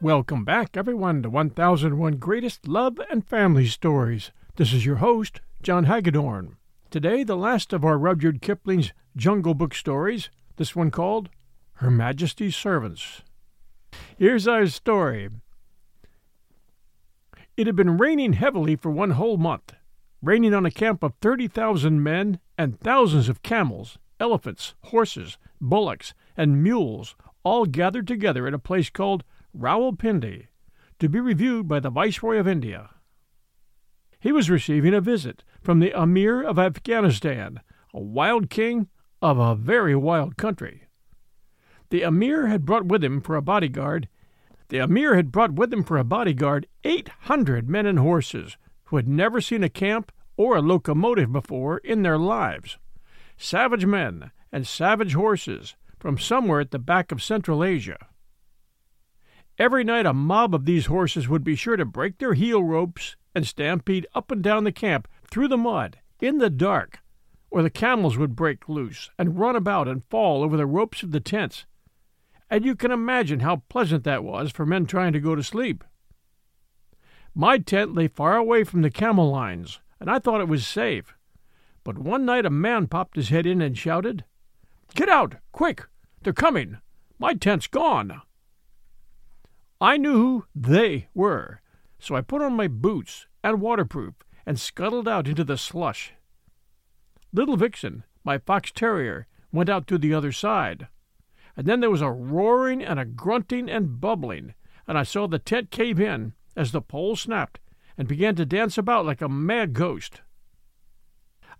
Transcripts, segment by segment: Welcome back, everyone, to 1001 Greatest Love and Family Stories. This is your host, John Hagedorn. Today, the last of our Rudyard Kipling's Jungle Book stories, this one called Her Majesty's Servants. Here's our story. It had been raining heavily for one whole month, raining on a camp of 30,000 men and thousands of camels, elephants, horses, bullocks, and mules, all gathered together at a place called Rawal Pindi, to be reviewed by the Viceroy of India. He was receiving a visit from the Amir of Afghanistan, a wild king of a very wild country. The Amir had brought with him for a bodyguard 800 men and horses who had never seen a camp or a locomotive before in their lives. Savage men and savage horses from somewhere at the back of Central Asia. Every night a mob of these horses would be sure to break their heel ropes and stampede up and down the camp, through the mud, in the dark, or the camels would break loose and run about and fall over the ropes of the tents. And you can imagine how pleasant that was for men trying to go to sleep. My tent lay far away from the camel lines, and I thought it was safe. But one night a man popped his head in and shouted, "Get out! Quick! They're coming! My tent's gone!" I knew who they were, so I put on my boots and waterproof and scuttled out into the slush. Little Vixen, my fox terrier, went out to the other side, and then there was a roaring and a grunting and bubbling, and I saw the tent cave in as the pole snapped and began to dance about like a mad ghost.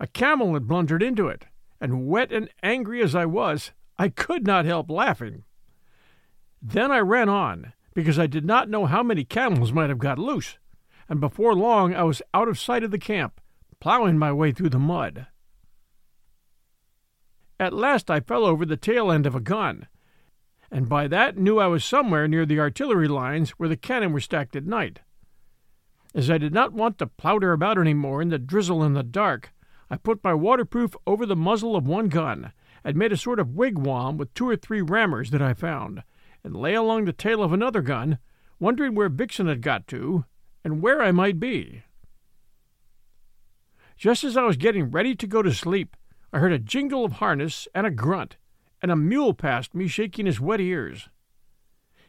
A camel had blundered into it, and wet and angry as I was, I could not help laughing. Then I ran on, because I did not know how many camels might have got loose, and before long I was out of sight of the camp, plowing my way through the mud. At last I fell over the tail end of a gun, and by that knew I was somewhere near the artillery lines where the cannon were stacked at night. As I did not want to plouter about any more in the drizzle and the dark, I put my waterproof over the muzzle of one gun, and made a sort of wigwam with 2 or 3 rammers that I found, and lay along the tail of another gun, wondering where Vixen had got to and where I might be. Just as I was getting ready to go to sleep, I heard a jingle of harness and a grunt, and a mule passed me shaking his wet ears.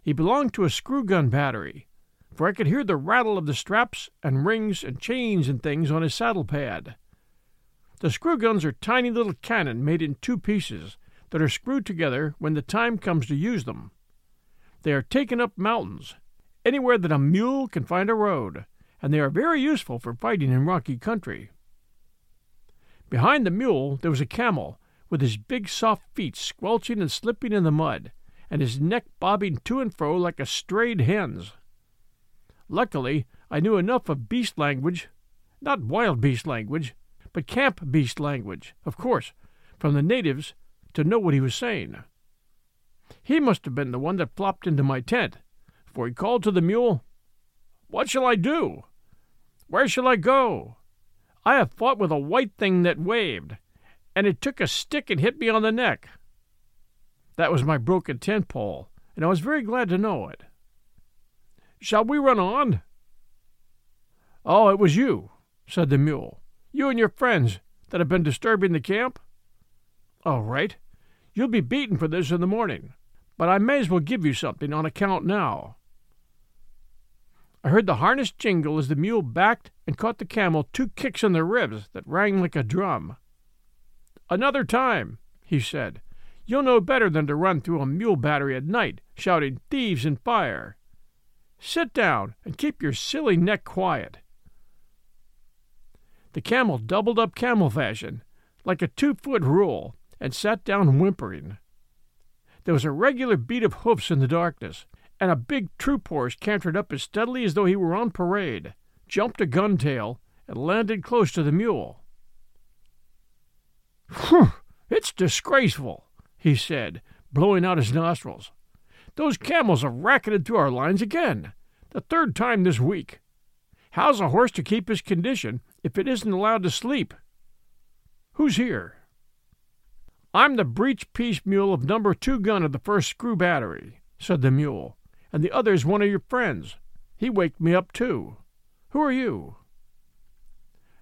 He belonged to a screw-gun battery, for I could hear the rattle of the straps and rings and chains and things on his saddle pad. The screw-guns are tiny little cannon made in 2 pieces that are screwed together when the time comes to use them. They are taken up mountains, anywhere that a mule can find a road, and they are very useful for fighting in rocky country. Behind the mule there was a camel, with his big soft feet squelching and slipping in the mud, and his neck bobbing to and fro like a strayed hen's. Luckily, I knew enough of beast language, not wild beast language, but camp beast language, of course, from the natives, to know what he was saying. He must have been the one that flopped into my tent, for he called to the mule, "What shall I do? Where shall I go? I have fought with a white thing that waved, and it took a stick and hit me on the neck. That was my broken tent pole, and I was very glad to know it. Shall we run on? Oh, it was you, said the mule. You and your friends that have been disturbing the camp? All right. You'll be beaten for this in the morning, but I may as well give you something on account now. I heard the harness jingle as the mule backed and caught the camel 2 kicks in the ribs that rang like a drum. Another time, he said. You'll know better than to run through a mule battery at night, shouting thieves and fire. Sit down and keep your silly neck quiet. The camel doubled up camel fashion, like a 2-foot rule, and sat down whimpering. There was a regular beat of hoofs in the darkness, and a big troop horse cantered up as steadily as though he were on parade, jumped a gun-tail, and landed close to the mule. Phew! It's disgraceful, he said, blowing out his nostrils. Those camels have racketed through our lines again, the 3rd time this week. How's a horse to keep his condition if it isn't allowed to sleep? Who's here? I'm the breech-piece mule of number 2 gun of the 1st screw battery, said the mule, and the other's one of your friends. He waked me up, too. Who are you?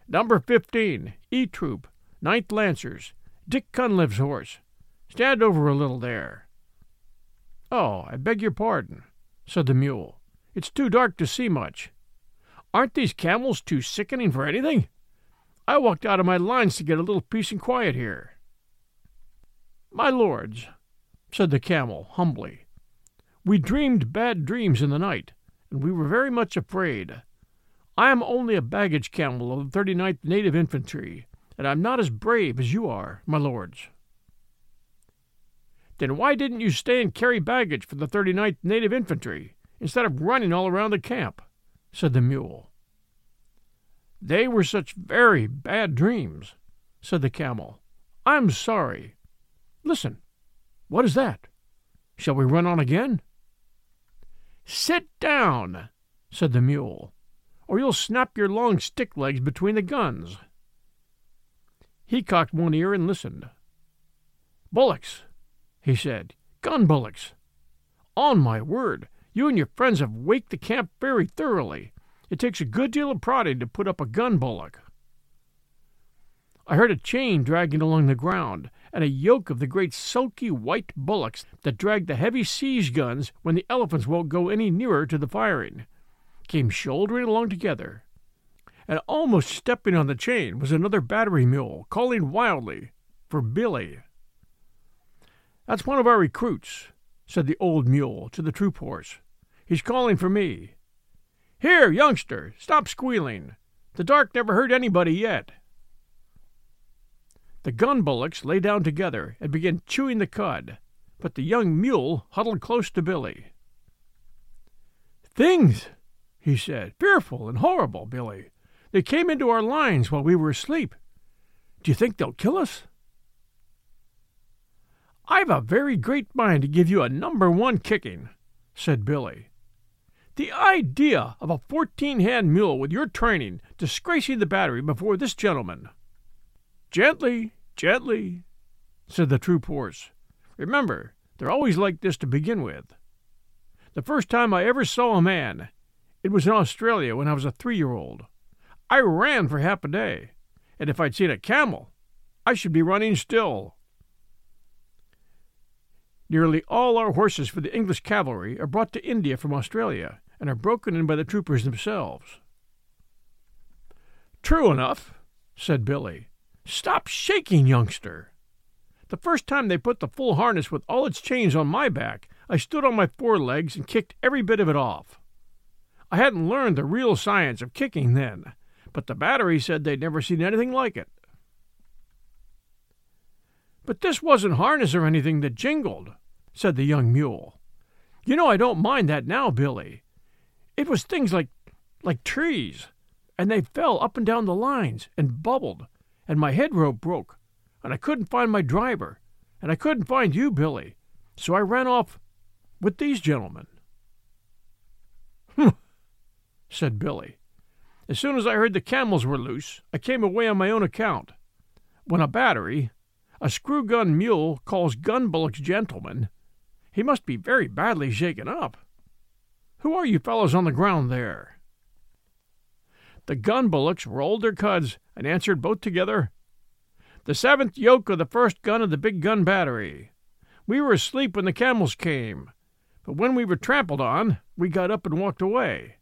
Number 15, E Troop, Ninth Lancers, Dick Cunliffe's horse. Stand over a little there. Oh, I beg your pardon, said the mule. It's too dark to see much. Aren't these camels too sickening for anything? I walked out of my lines to get a little peace and quiet here. My lords, said the camel humbly, we dreamed bad dreams in the night, and we were very much afraid. I am only a baggage camel of the 39th Native Infantry, and I'm not as brave as you are, my lords. Then why didn't you stay and carry baggage for the 39th Native Infantry, instead of running all around the camp? Said the mule. They were such very bad dreams, said the camel. I'm sorry. Listen, what is that? Shall we run on again? Sit down, said the mule, or you'll snap your long stick legs between the guns. He cocked one ear and listened. Bullocks, he said, gun bullocks. On my word, you and your friends have waked the camp very thoroughly. It takes a good deal of prodding to put up a gun bullock. I heard a chain dragging along the ground, and a yoke of the great sulky white bullocks that drag the heavy siege guns when the elephants won't go any nearer to the firing, came shouldering along together. And almost stepping on the chain was another battery mule, calling wildly for Billy. That's one of our recruits, said the old mule to the troop horse. He's calling for me. Here, youngster, stop squealing. The dark never hurt anybody yet. The gun bullocks lay down together and began chewing the cud, but the young mule huddled close to Billy. Things, he said, fearful and horrible, Billy. They came into our lines while we were asleep. Do you think they'll kill us? I've a very great mind to give you a number 1 kicking, said Billy. The idea of a 14-hand mule with your training disgracing the battery before this gentleman. Gently, gently, said the troop horse. Remember, they're always like this to begin with. The first time I ever saw a man, it was in Australia when I was a 3-year-old. I ran for half a day, and if I'd seen a camel, I should be running still. Nearly all our horses for the English cavalry are brought to India from Australia and are broken in by the troopers themselves. True enough, said Billy. Stop shaking, youngster. The first time they put the full harness with all its chains on my back, I stood on my forelegs and kicked every bit of it off. I hadn't learned the real science of kicking then, but the battery said they'd never seen anything like it. But this wasn't harness or anything that jingled, said the young mule. You know I don't mind that now, Billy. It was things like trees, and they fell up and down the lines and bubbled, and my head rope broke, and I couldn't find my driver, and I couldn't find you, Billy, so I ran off with these gentlemen. Humph, said Billy. As soon as I heard the camels were loose, I came away on my own account, when a battery— A screw-gun mule calls gun-bullocks gentlemen. He must be very badly shaken up. Who are you fellows on the ground there?" The gun-bullocks rolled their cuds and answered both together, "The seventh yoke of the first gun of the big gun battery. We were asleep when the camels came, but when we were trampled on, we got up and walked away.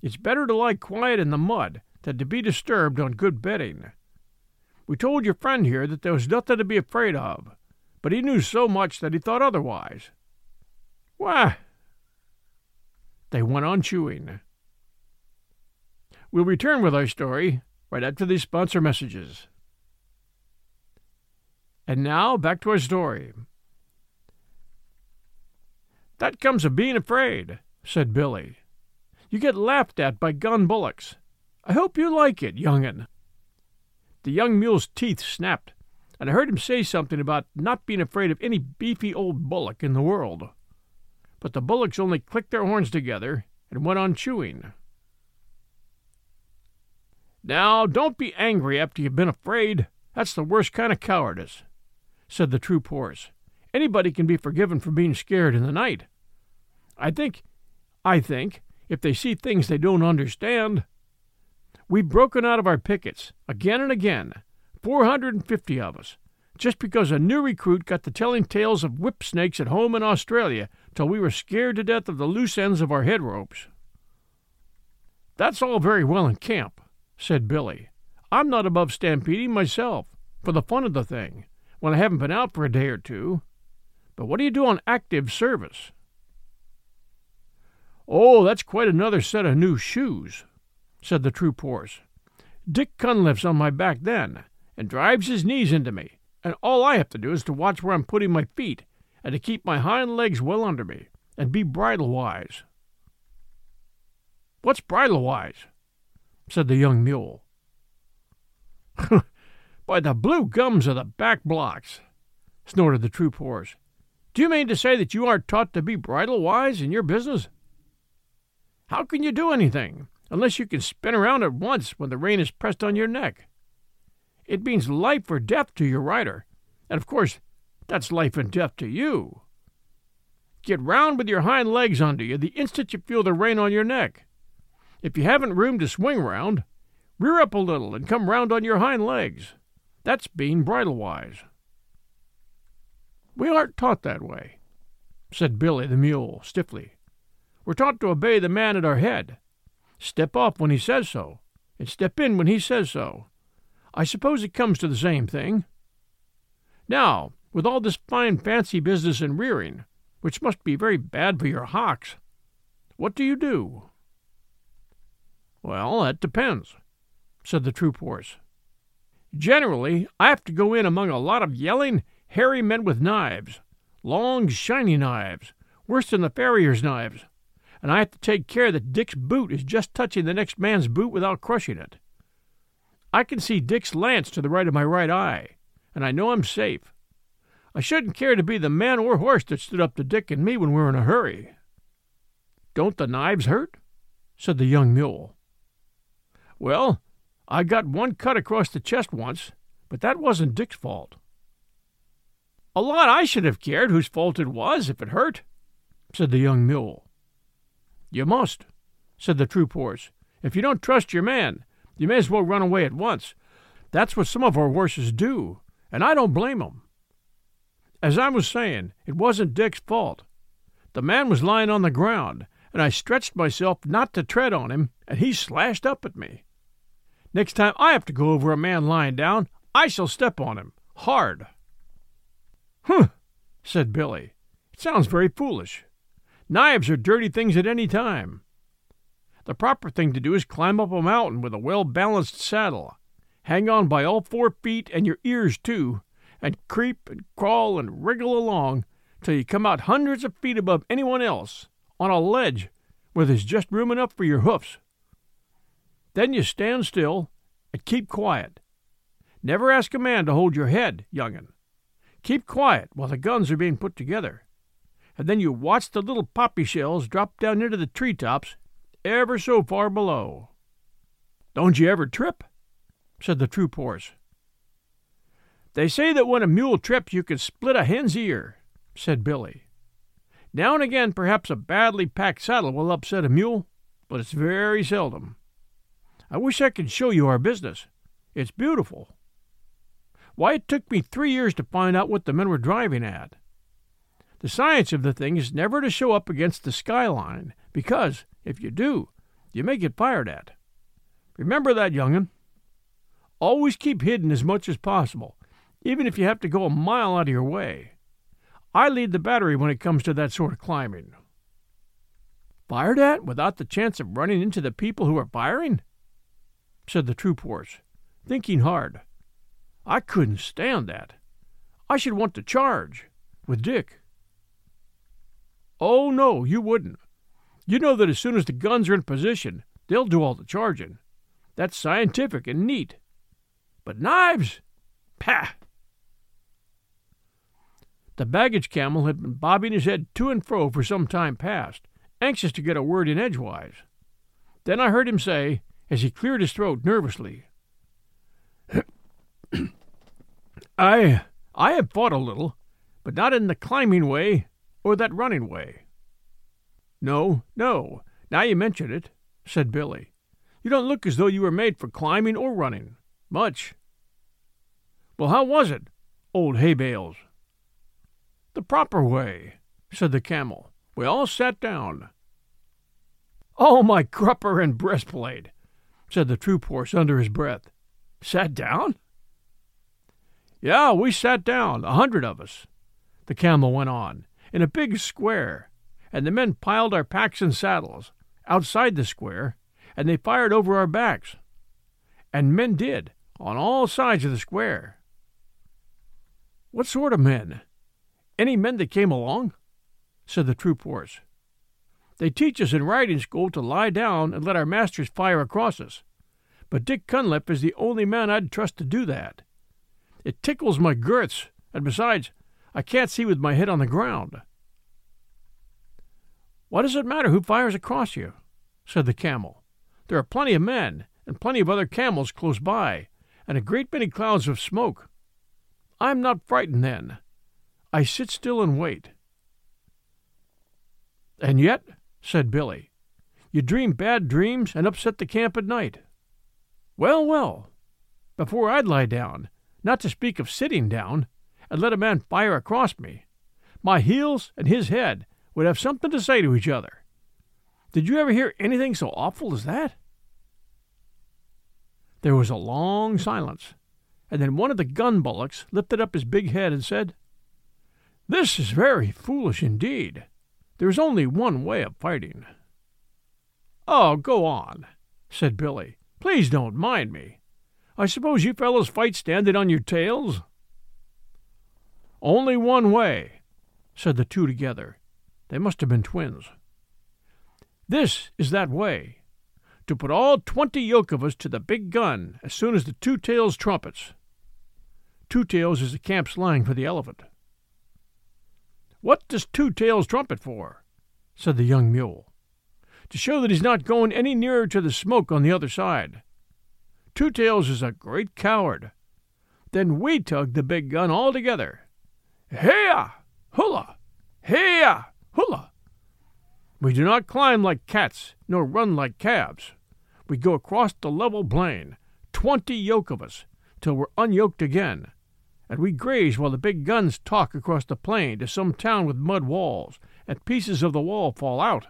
It's better to lie quiet in the mud than to be disturbed on good bedding. We told your friend here that there was nothing to be afraid of, but he knew so much that he thought otherwise." "Why?" They went on chewing. We'll return with our story right after these sponsor messages. And now, back to our story. "That comes of being afraid," said Billy. "You get laughed at by gun bullocks. I hope you like it, young'un." The young mule's teeth snapped, and I heard him say something about not being afraid of any beefy old bullock in the world. But the bullocks only clicked their horns together and went on chewing. "Now, don't be angry after you've been afraid. That's the worst kind of cowardice," said the troop horse. "Anybody can be forgiven for being scared in the night. I think, if they see things they don't understand. We've broken out of our pickets, again and again, 450 of us, just because a new recruit got to telling tales of whip snakes at home in Australia till we were scared to death of the loose ends of our head ropes." "That's all very well in camp," said Billy. "I'm not above stampeding myself, for the fun of the thing, when I haven't been out for a day or two. But what do you do on active service?" "Oh, that's quite another set of new shoes," said the troop horse. "Dick Cunliffe's on my back then, and drives his knees into me, and all I have to do is to watch where I'm putting my feet, and to keep my hind legs well under me, and be bridle-wise." "What's bridle-wise?" said the young mule. "By the blue gums of the back blocks," snorted the troop horse. "Do you mean to say that you aren't taught to be bridle-wise in your business? How can you do anything unless you can spin around at once when the rein is pressed on your neck? It means life or death to your rider, and of course that's life and death to you. Get round with your hind legs under you the instant you feel the rein on your neck. If you haven't room to swing round, rear up a little and come round on your hind legs. That's being bridle-wise." "We aren't taught that way," said Billy the mule stiffly. "We're taught to obey the man at our head. Step off when he says so, and step in when he says so. I suppose it comes to the same thing. Now, with all this fine fancy business and rearing, which must be very bad for your hocks, what do you do?" "Well, that depends," said the troop horse. "Generally, I have to go in among a lot of yelling, hairy men with knives, long, shiny knives, worse than the farrier's knives, and I have to take care that Dick's boot is just touching the next man's boot without crushing it. I can see Dick's lance to the right of my right eye, and I know I'm safe. I shouldn't care to be the man or horse that stood up to Dick and me when we're in a hurry." "Don't the knives hurt?" said the young mule. "Well, I got one cut across the chest once, but that wasn't Dick's fault." "A lot I should have cared whose fault it was if it hurt," said the young mule. "You must," said the troop horse. "If you don't trust your man, you may as well run away at once. That's what some of our horses do, and I don't blame them. As I was saying, it wasn't Dick's fault. The man was lying on the ground, and I stretched myself not to tread on him, and he slashed up at me. Next time I have to go over a man lying down, I shall step on him, hard." "Humph," said Billy. "It sounds very foolish. Knives are dirty things at any time. The proper thing to do is climb up a mountain with a well-balanced saddle, hang on by all 4 feet and your ears too, and creep and crawl and wriggle along till you come out hundreds of feet above anyone else, on a ledge where there's just room enough for your hoofs. Then you stand still and keep quiet. Never ask a man to hold your head, young'un. Keep quiet while the guns are being put together, and then you watch the little poppy shells drop down into the treetops ever so far below." "Don't you ever trip?" said the troop horse. They say that when a mule trips, you can split a hen's ear, said Billy. Now and again, perhaps a badly packed saddle will upset a mule, but it's very seldom. I wish I could show you our business. It's beautiful. Why, it took me 3 years to find out what the men were driving at. The science of the thing is never to show up against the skyline, because, if you do, you may get fired at. Remember that, young'un. Always keep hidden as much as possible, even if you have to go a mile out of your way. I lead the battery when it comes to that sort of climbing. Fired at without the chance of running into the people who are firing? Said the troop horse, thinking hard. I couldn't stand that. I should want to charge, with Dick. Oh, no, you wouldn't. You know that as soon as the guns are in position, they'll do all the charging. That's scientific and neat. But knives? Pah! The baggage camel had been bobbing his head to and fro for some time past, anxious to get a word in edgewise. Then I heard him say, as he cleared his throat nervously, I have fought a little, but not in the climbing way or that running way. No, now you mention it, said Billy. You don't look as though you were made for climbing or running. Much. Well, how was it, old hay bales? The proper way, said the camel. We all sat down. Oh, my crupper and breastplate, said the troop horse under his breath. Sat down? Yeah, we sat down, 100 of us, the camel went on, in a big square, and the men piled our packs and saddles outside the square, and they fired over our backs. And men did, on all sides of the square. What sort of men? Any men that came along? Said the troop horse. They teach us in riding school to lie down and let our masters fire across us, but Dick Cunliffe is the only man I'd trust to do that. It tickles my girths, and besides, I can't see with my head on the ground. Why does it matter who fires across you? Said the camel. There are plenty of men, and plenty of other camels close by, and a great many clouds of smoke. I am not frightened then. I sit still and wait. And yet, said Billy, you dream bad dreams and upset the camp at night. Well, before I'd lie down, not to speak of sitting down, and let a man fire across me, my heels and his head would have something to say to each other. Did you ever hear anything so awful as that? There was a long silence, and then one of the gun bullocks lifted up his big head and said, This is very foolish indeed. There is only one way of fighting. Oh, go on, said Billy. Please don't mind me. I suppose you fellows fight standing on your tails? Only one way, said the two together. They must have been twins. This is that way, to put all 20 yoke of us to the big gun as soon as the Two Tails trumpets. Two Tails is the camp slang for the elephant. What does Two Tails trumpet for? Said the young mule. To show that he's not going any nearer to the smoke on the other side. Two Tails is a great coward. Then we tug the big gun all together. Hey-ya! Hula! Hey-ya! Hula! We do not climb like cats, nor run like calves. We go across the level plain, 20 yoke of us, till we're unyoked again, and we graze while the big guns talk across the plain to some town with mud walls, and pieces of the wall fall out,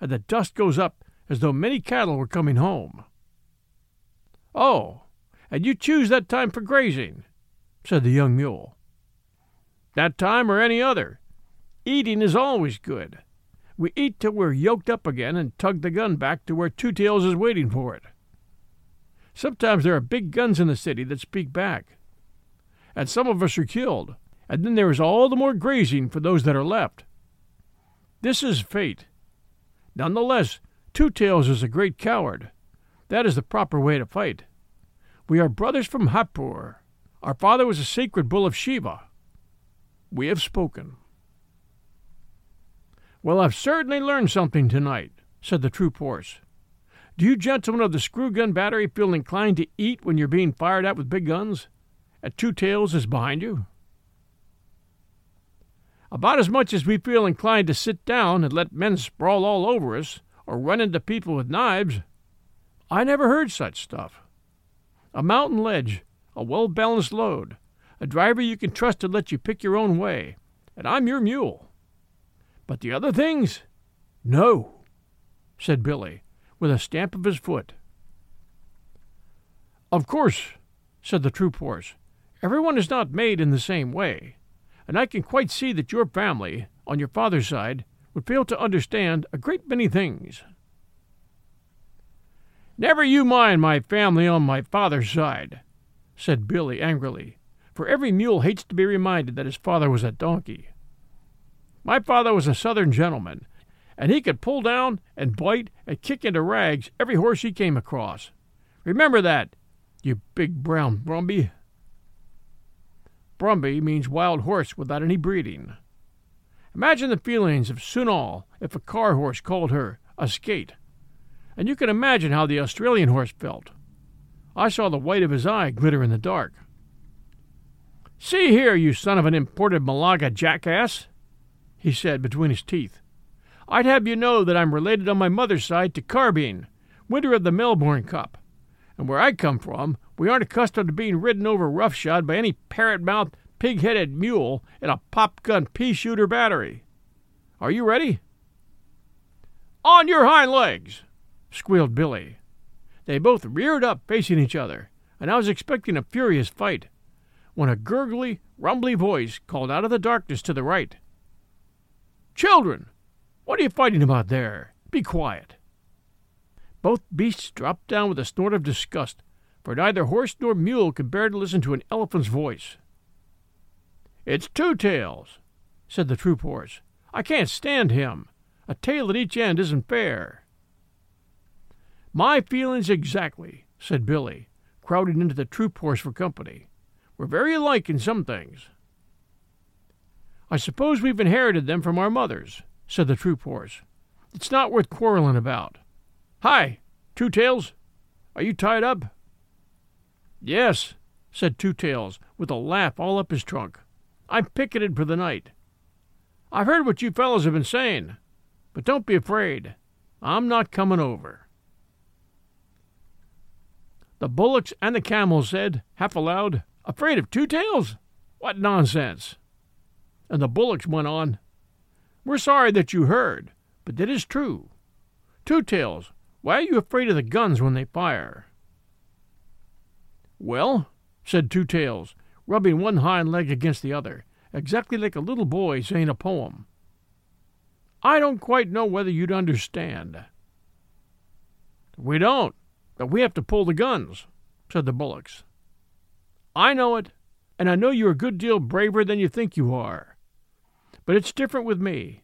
and the dust goes up as though many cattle were coming home. Oh, and you choose that time for grazing, said the young mule. That time or any other. Eating is always good. We eat till we're yoked up again and tug the gun back to where Two Tails is waiting for it. Sometimes there are big guns in the city that speak back, and some of us are killed, and then there is all the more grazing for those that are left. This is fate. Nonetheless, Two Tails is a great coward. That is the proper way to fight. We are brothers from Hapur. Our father was a sacred bull of Shiva. We have spoken. Well, I've certainly learned something tonight, said the troop horse. Do you gentlemen of the screw gun battery feel inclined to eat when you're being fired at with big guns? Two Tails is behind you. About as much as we feel inclined to sit down and let men sprawl all over us or run into people with knives, I never heard such stuff. A mountain ledge, a well-balanced load, a driver you can trust to let you pick your own way, and I'm your mule. But the other things? No, said Billy, with a stamp of his foot. Of course, said the troop horse, everyone is not made in the same way, and I can quite see that your family, on your father's side, would fail to understand a great many things. Never you mind my family on my father's side, said Billy angrily, for every mule hates to be reminded that his father was a donkey. My father was a southern gentleman, and he could pull down and bite and kick into rags every horse he came across. Remember that, you big brown brumby. Brumby means wild horse without any breeding. Imagine the feelings of Sunol if a car horse called her a skate, and you can imagine how the Australian horse felt. I saw the white of his eye glitter in the dark. "See here, you son of an imported Malaga jackass," he said between his teeth. "I'd have you know that I'm related on my mother's side to Carbine, winner of the Melbourne Cup. And where I come from, we aren't accustomed to being ridden over roughshod by any parrot-mouthed, pig-headed mule in a pop-gun pea-shooter battery. Are you ready?" "On your hind legs!" squealed Billy. They both reared up facing each other, and I was expecting a furious fight, when a gurgly, rumbly voice called out of the darkness to the right. "Children, what are you fighting about there? Be quiet." Both beasts dropped down with a snort of disgust, for neither horse nor mule could bear to listen to an elephant's voice. "It's Two Tails," said the troop horse. "I can't stand him. A tail at each end isn't fair." "My feelings exactly," said Billy, crowding into the troop horse for company. "We're very alike in some things." "I suppose we've inherited them from our mothers," said the troop horse. "It's not worth quarreling about. Hi, Two Tails, are you tied up?" "Yes," said Two Tails, with a laugh all up his trunk. "I'm picketed for the night. I've heard what you fellows have been saying, but don't be afraid. I'm not coming over." The bullocks and the camels said, half aloud, "Afraid of Two Tails? What nonsense!" And the bullocks went on, "We're sorry that you heard, but that is true. Two Tails, why are you afraid of the guns when they fire?" "Well," said Two Tails, rubbing one hind leg against the other, exactly like a little boy saying a poem, "I don't quite know whether you'd understand." "We don't, but we have to pull the guns," said the bullocks. "I know it, and I know you're a good deal braver than you think you are. But it's different with me.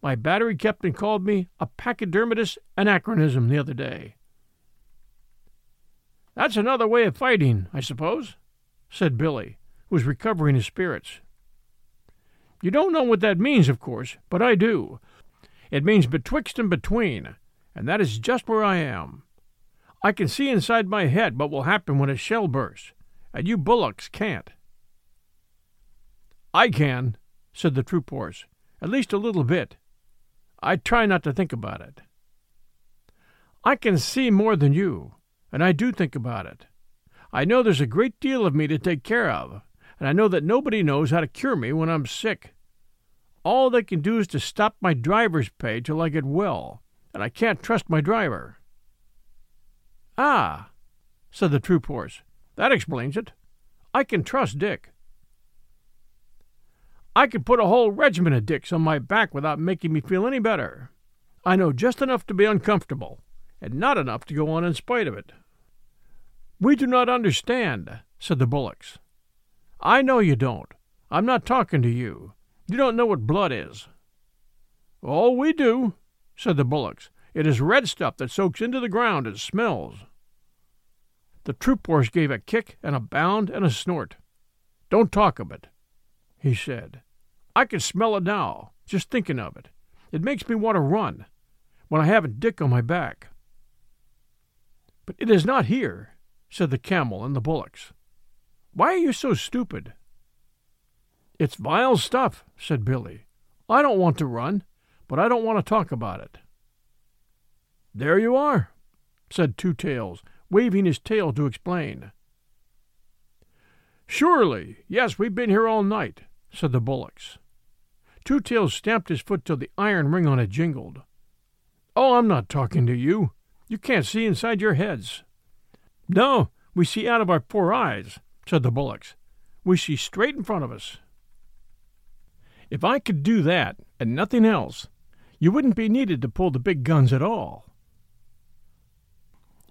My battery captain called me a pachydermatous anachronism the other day." "That's another way of fighting, I suppose," said Billy, who was recovering his spirits. "You don't know what that means, of course, but I do. It means betwixt and between, and that is just where I am. I can see inside my head what will happen when a shell bursts, and you bullocks can't." "I can," said the troop horse, "at least a little bit. I try not to think about it." "I can see more than you, and I do think about it. I know there's a great deal of me to take care of, and I know that nobody knows how to cure me when I'm sick. All they can do is to stop my driver's pay till I get well, and I can't trust my driver." "Ah," said the troop horse, "that explains it. I can trust Dick." "I could put a whole regiment of dicks on my back without making me feel any better. I know just enough to be uncomfortable, and not enough to go on in spite of it." "We do not understand," said the bullocks. "I know you don't. I'm not talking to you. You don't know what blood is." "Oh, we do," said the bullocks. "It is red stuff that soaks into the ground and smells." The troop horse gave a kick and a bound and a snort. "Don't talk of it," he said. "I can smell it now, just thinking of it. It makes me want to run, when I have a dick on my back." "But it is not here," said the camel and the bullocks. Why are you so stupid? It's vile stuff, said Billy. I don't want to run, but I don't want to talk about it. There you are, said Two-Tails, waving his tail to explain. Surely, yes, we've been here all night, said the bullocks. Two-Tails stamped his foot till the iron ring on it jingled. Oh, I'm not talking to you. You can't see inside your heads. No, we see out of our poor eyes, said the bullocks. We see straight in front of us. If I could do that, and nothing else, you wouldn't be needed to pull the big guns at all.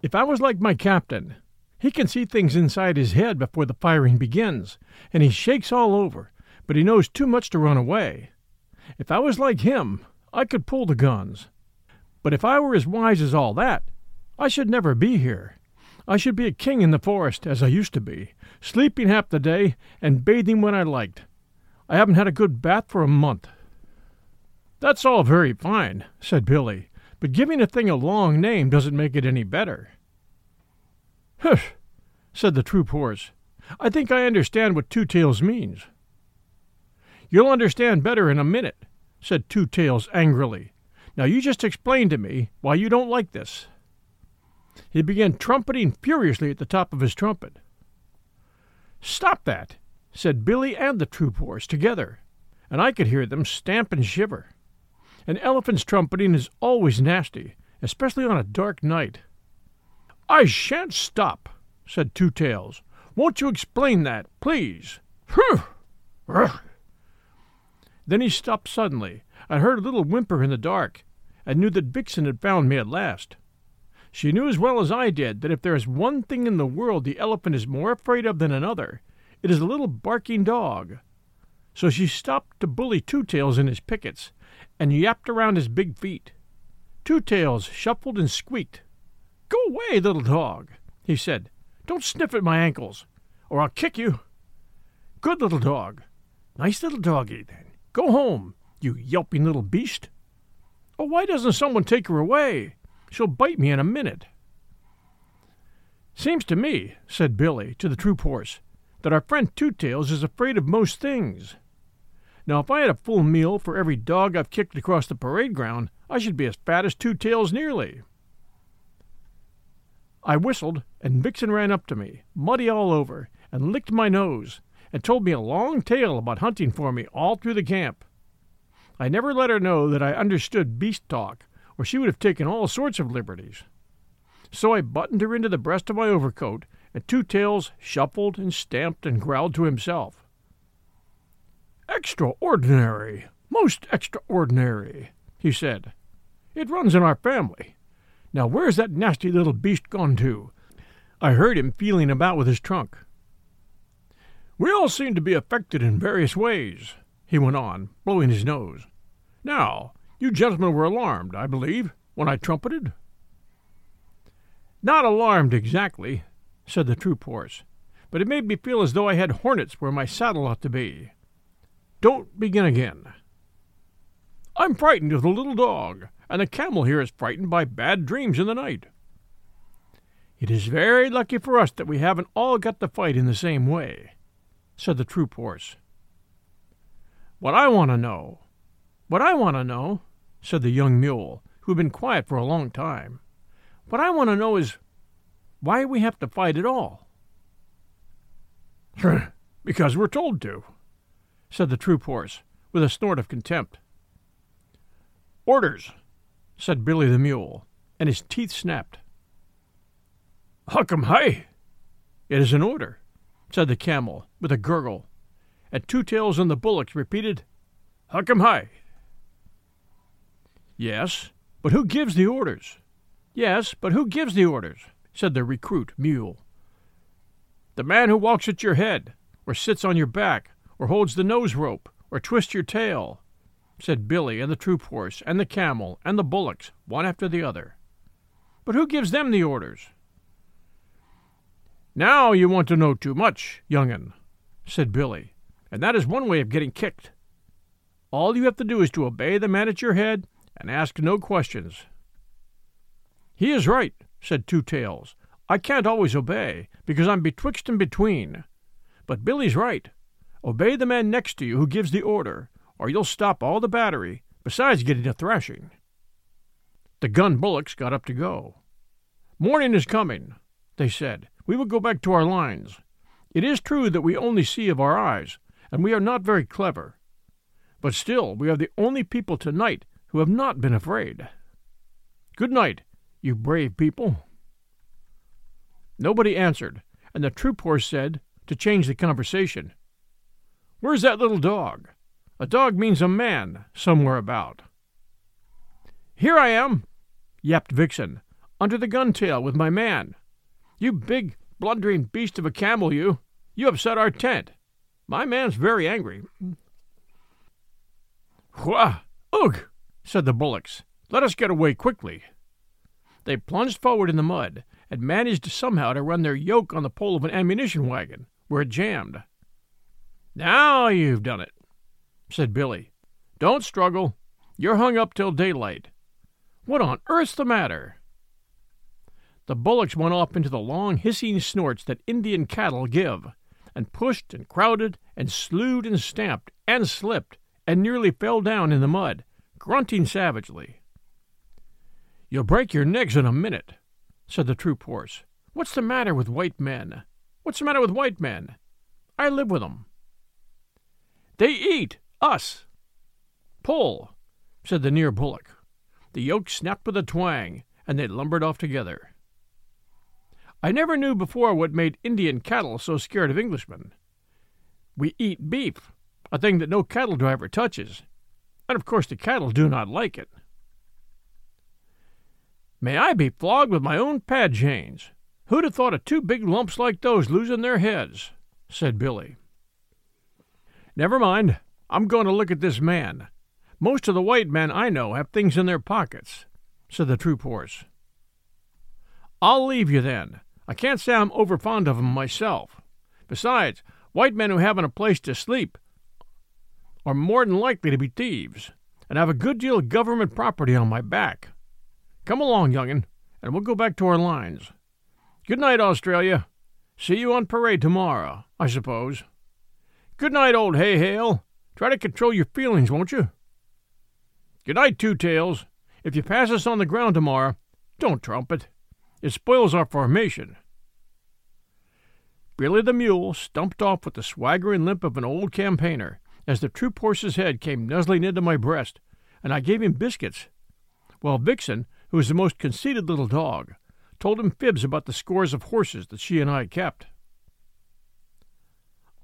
If I was like my captain, he can see things inside his head before the firing begins, and he shakes all over, but he knows too much to run away. If I was like him, I could pull the guns. But if I were as wise as all that, I should never be here. I should be a king in the forest, as I used to be, sleeping half the day and bathing when I liked. I haven't had a good bath for a month. That's all very fine, said Billy, but giving a thing a long name doesn't make it any better. Hush, said the troop horse. I think I understand what Two-Tails means. You'll understand better in a minute, said Two-Tails angrily. Now you just explain to me why you don't like this. He began trumpeting furiously at the top of his trumpet. Stop that, said Billy and the troop horse together, and I could hear them stamp and shiver. An elephant's trumpeting is always nasty, especially on a dark night. I shan't stop, said Two-Tails. Won't you explain that, please? Then he stopped suddenly. I heard a little whimper in the dark, and knew that Vixen had found me at last. She knew as well as I did that if there is one thing in the world the elephant is more afraid of than another, it is a little barking dog. So she stopped to bully Two-Tails in his pickets, and yapped around his big feet. Two-Tails shuffled and squeaked. Go away, little dog, he said. Don't sniff at my ankles, or I'll kick you. Good little dog. Nice little doggy, then. Go home, you yelping little beast. Oh, why doesn't someone take her away? She'll bite me in a minute. Seems to me, said Billy to the troop horse, that our friend Two-Tails is afraid of most things. Now, if I had a full meal for every dog I've kicked across the parade ground, I should be as fat as Two-Tails nearly. I whistled, and Vixen ran up to me, muddy all over, and licked my nose, and told me a long tale about hunting for me all through the camp. I never let her know that I understood beast talk, or she would have taken all sorts of liberties. So I buttoned her into the breast of my overcoat, and Two-Tails shuffled and stamped and growled to himself. Extraordinary, most extraordinary, he said. It runs in our family. Now where's that nasty little beast gone to? I heard him feeling about with his trunk. We all seem to be affected in various ways, he went on, blowing his nose. Now, you gentlemen were alarmed, I believe, when I trumpeted? Not alarmed exactly, said the troop horse, but it made me feel as though I had hornets where my saddle ought to be. Don't begin again. I'm frightened of the little dog, and the camel here is frightened by bad dreams in the night. It is very lucky for us that we haven't all got to fight in the same way, said the troop horse. What I want to know, said the young mule, who had been quiet for a long time, what I want to know is, why we have to fight at all? Because we're told to, said the troop horse, with a snort of contempt. Orders, said Billy the mule, and his teeth snapped. Huckum hi! It is an order, said the camel, with a gurgle, and Two-Tails and the bullocks repeated, Huckum hi! Yes, but who gives the orders? Yes, but who gives the orders? Said the recruit mule. The man who walks at your head, or sits on your back, or holds the nose rope, or twists your tail, said Billy and the troop horse and the camel and the bullocks, one after the other. But who gives them the orders? Now you want to know too much, young'un, said Billy, and that is one way of getting kicked. All you have to do is to obey the man at your head and ask no questions. He is right, said Two-Tails. I can't always obey, because I'm betwixt and between. But Billy's right. Obey the man next to you who gives the order, or you'll stop all the battery, besides getting a thrashing. The gun bullocks got up to go. "Morning is coming," they said. "We will go back to our lines. It is true that we only see of our eyes, and we are not very clever. But still, we are the only people tonight who have not been afraid. Good night, you brave people." Nobody answered, and the troop horse said, to change the conversation, "Where's that little dog? A dog means a man somewhere about." "Here I am," yapped Vixen, "under the gun-tail with my man. You big, blundering beast of a camel, you! You upset our tent. My man's very angry." "Hua! Ugh!" said the bullocks. "Let us get away quickly." They plunged forward in the mud, and managed somehow to run their yoke on the pole of an ammunition wagon, where it jammed. "Now you've done it," said Billy. "Don't struggle. You're hung up till daylight. What on earth's the matter?" The bullocks went off into the long, hissing snorts that Indian cattle give, and pushed and crowded and slewed and stamped and slipped and nearly fell down in the mud, grunting savagely. "You'll break your necks in a minute," said the troop horse. "What's the matter with white men? What's the matter with white men? I live with 'em. They eat us." "Pull," said the near bullock. The yoke snapped with a twang, and they lumbered off together. I never knew before what made Indian cattle so scared of Englishmen. We eat beef, a thing that no cattle driver touches, and of course the cattle do not like it. "May I be flogged with my own pad chains. Who'd have thought of two big lumps like those losing their heads?" said Billy. "Never mind. I'm going to look at this man. Most of the white men I know have things in their pockets," said the troop horse. "I'll leave you then. I can't say I'm over fond of 'em myself. Besides, white men who haven't a place to sleep are more than likely to be thieves, and I have a good deal of government property on my back. Come along, young'un, and we'll go back to our lines. Good night, Australia. See you on parade tomorrow, I suppose. Good night, old Hay Hale. Try to control your feelings, won't you? Good night, Two Tails. If you pass us on the ground tomorrow, don't trumpet. It spoils our formation." Billy the mule stumped off with the swaggering limp of an old campaigner as the troop horse's head came nuzzling into my breast, and I gave him biscuits, while Vixen, who was the most conceited little dog, told him fibs about the scores of horses that she and I kept.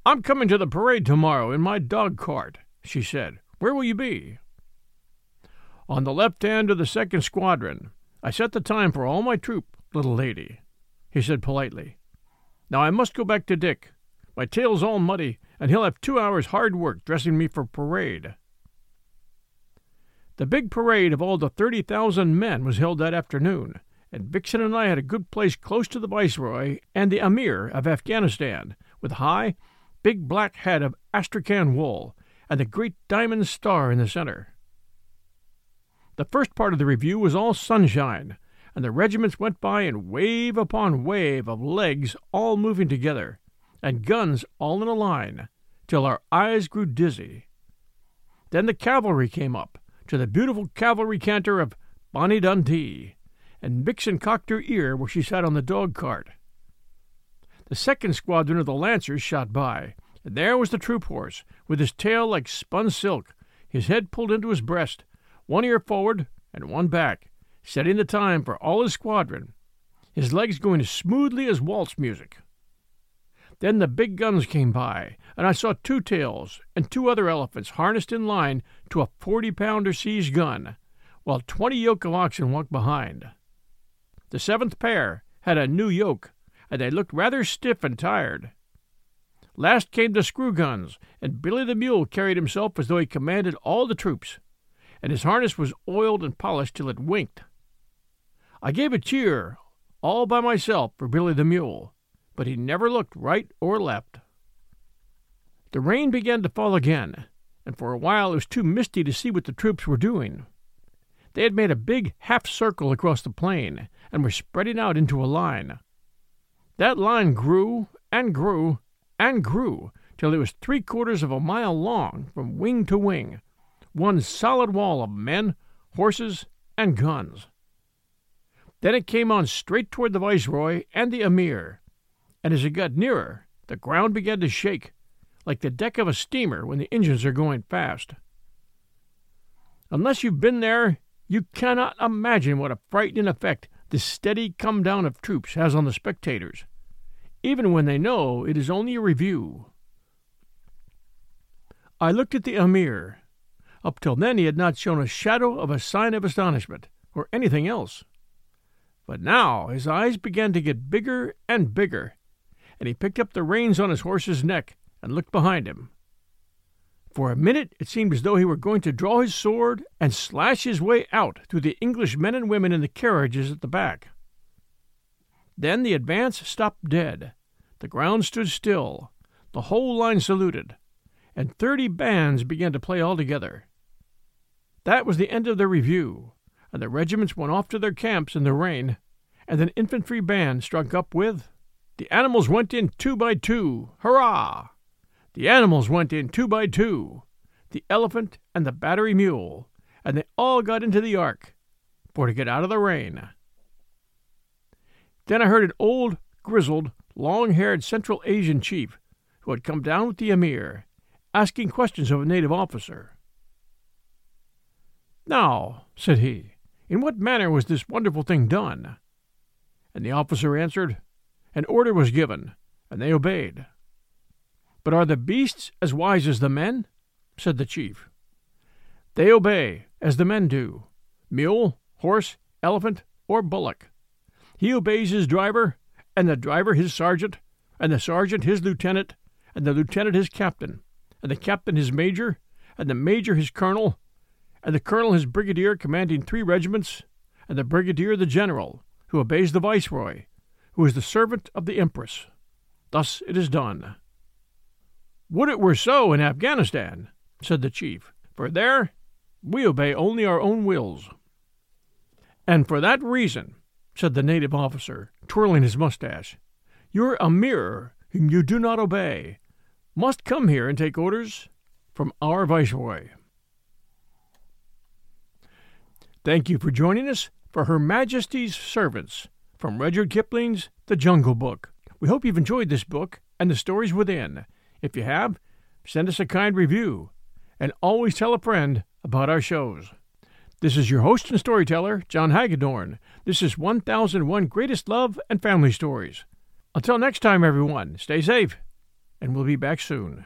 "I'm coming to the parade tomorrow in my dog cart," she said. "Where will you be?" "On the left hand of the 2nd Squadron. I set the time for all my troop, little lady," he said politely. "Now I must go back to Dick. My tail's all muddy, and he'll have 2 hours' hard work dressing me for parade." The big parade of all the 30,000 men was held that afternoon, and Vixen and I had a good place close to the Viceroy and the Amir of Afghanistan, with a high, big black hat of astrakhan wool and the great diamond star in the center. The first part of the review was all sunshine, and the regiments went by in wave upon wave of legs all moving together, and guns all in a line, till our eyes grew dizzy. Then the cavalry came up, to the beautiful cavalry canter of Bonnie Dundee, and Vixen cocked her ear where she sat on the dog cart. The 2nd Squadron of the Lancers shot by, and there was the troop horse, with his tail like spun silk, his head pulled into his breast, one ear forward and one back, setting the time for all his squadron, his legs going as smoothly as waltz music. Then the big guns came by, and I saw Two Tails and 2 other elephants harnessed in line to a 40-pounder siege gun, while 20 yoke of oxen walked behind. The 7th pair had a new yoke, and they looked rather stiff and tired. Last came the screw guns, and Billy the mule carried himself as though he commanded all the troops, and his harness was oiled and polished till it winked. I gave a cheer, all by myself, for Billy the mule, but he never looked right or left. The rain began to fall again, and for a while it was too misty to see what the troops were doing. They had made a big half-circle across the plain, and were spreading out into a line. That line grew, and grew, and grew till it was 3/4 of a mile long from wing to wing, one solid wall of men, horses, and guns. Then it came on straight toward the Viceroy and the Amir, and as it got nearer, the ground began to shake, like the deck of a steamer when the engines are going fast. Unless you've been there, you cannot imagine what a frightening effect the steady come-down of troops has on the spectators, even when they know it is only a review. I looked at the Amir. Up till then he had not shown a shadow of a sign of astonishment, or anything else. But now his eyes began to get bigger and bigger, and he picked up the reins on his horse's neck and looked behind him. For a minute it seemed as though he were going to draw his sword and slash his way out through the English men and women in the carriages at the back. Then the advance stopped dead, the ground stood still, the whole line saluted, and 30 bands began to play all together. That was the end of the review, and the regiments went off to their camps in the rain, and an infantry band struck up with, "The animals went in 2 by 2, hurrah! The animals went in 2 by 2, the elephant and the battery mule, and they all got into the ark, for to get out of the rain." Then I heard an old, grizzled, long-haired Central Asian chief, who had come down with the Amir, asking questions of a native officer. "Now," said he, "in what manner was this wonderful thing done?" And the officer answered, "An order was given, and they obeyed." "But are the beasts as wise as the men?" said the chief. "They obey, as the men do, mule, horse, elephant, or bullock. He obeys his driver, and the driver his sergeant, and the sergeant his lieutenant, and the lieutenant his captain, and the captain his major, and the major his colonel, and the colonel his brigadier commanding 3 regiments, and the brigadier the general, who obeys the Viceroy, who is the servant of the Empress. Thus it is done." "Would it were so in Afghanistan," said the chief, "for there we obey only our own wills." "And for that reason," said the native officer, twirling his mustache, "your Amir, whom you do not obey, must come here and take orders from our Viceroy." Thank you for joining us for Her Majesty's Servants, from Rudyard Kipling's The Jungle Book. We hope you've enjoyed this book and the stories within. If you have, send us a kind review, and always tell a friend about our shows. This is your host and storyteller, John Hagedorn. This is 1001 Greatest Love and Family Stories. Until next time, everyone, stay safe, and we'll be back soon.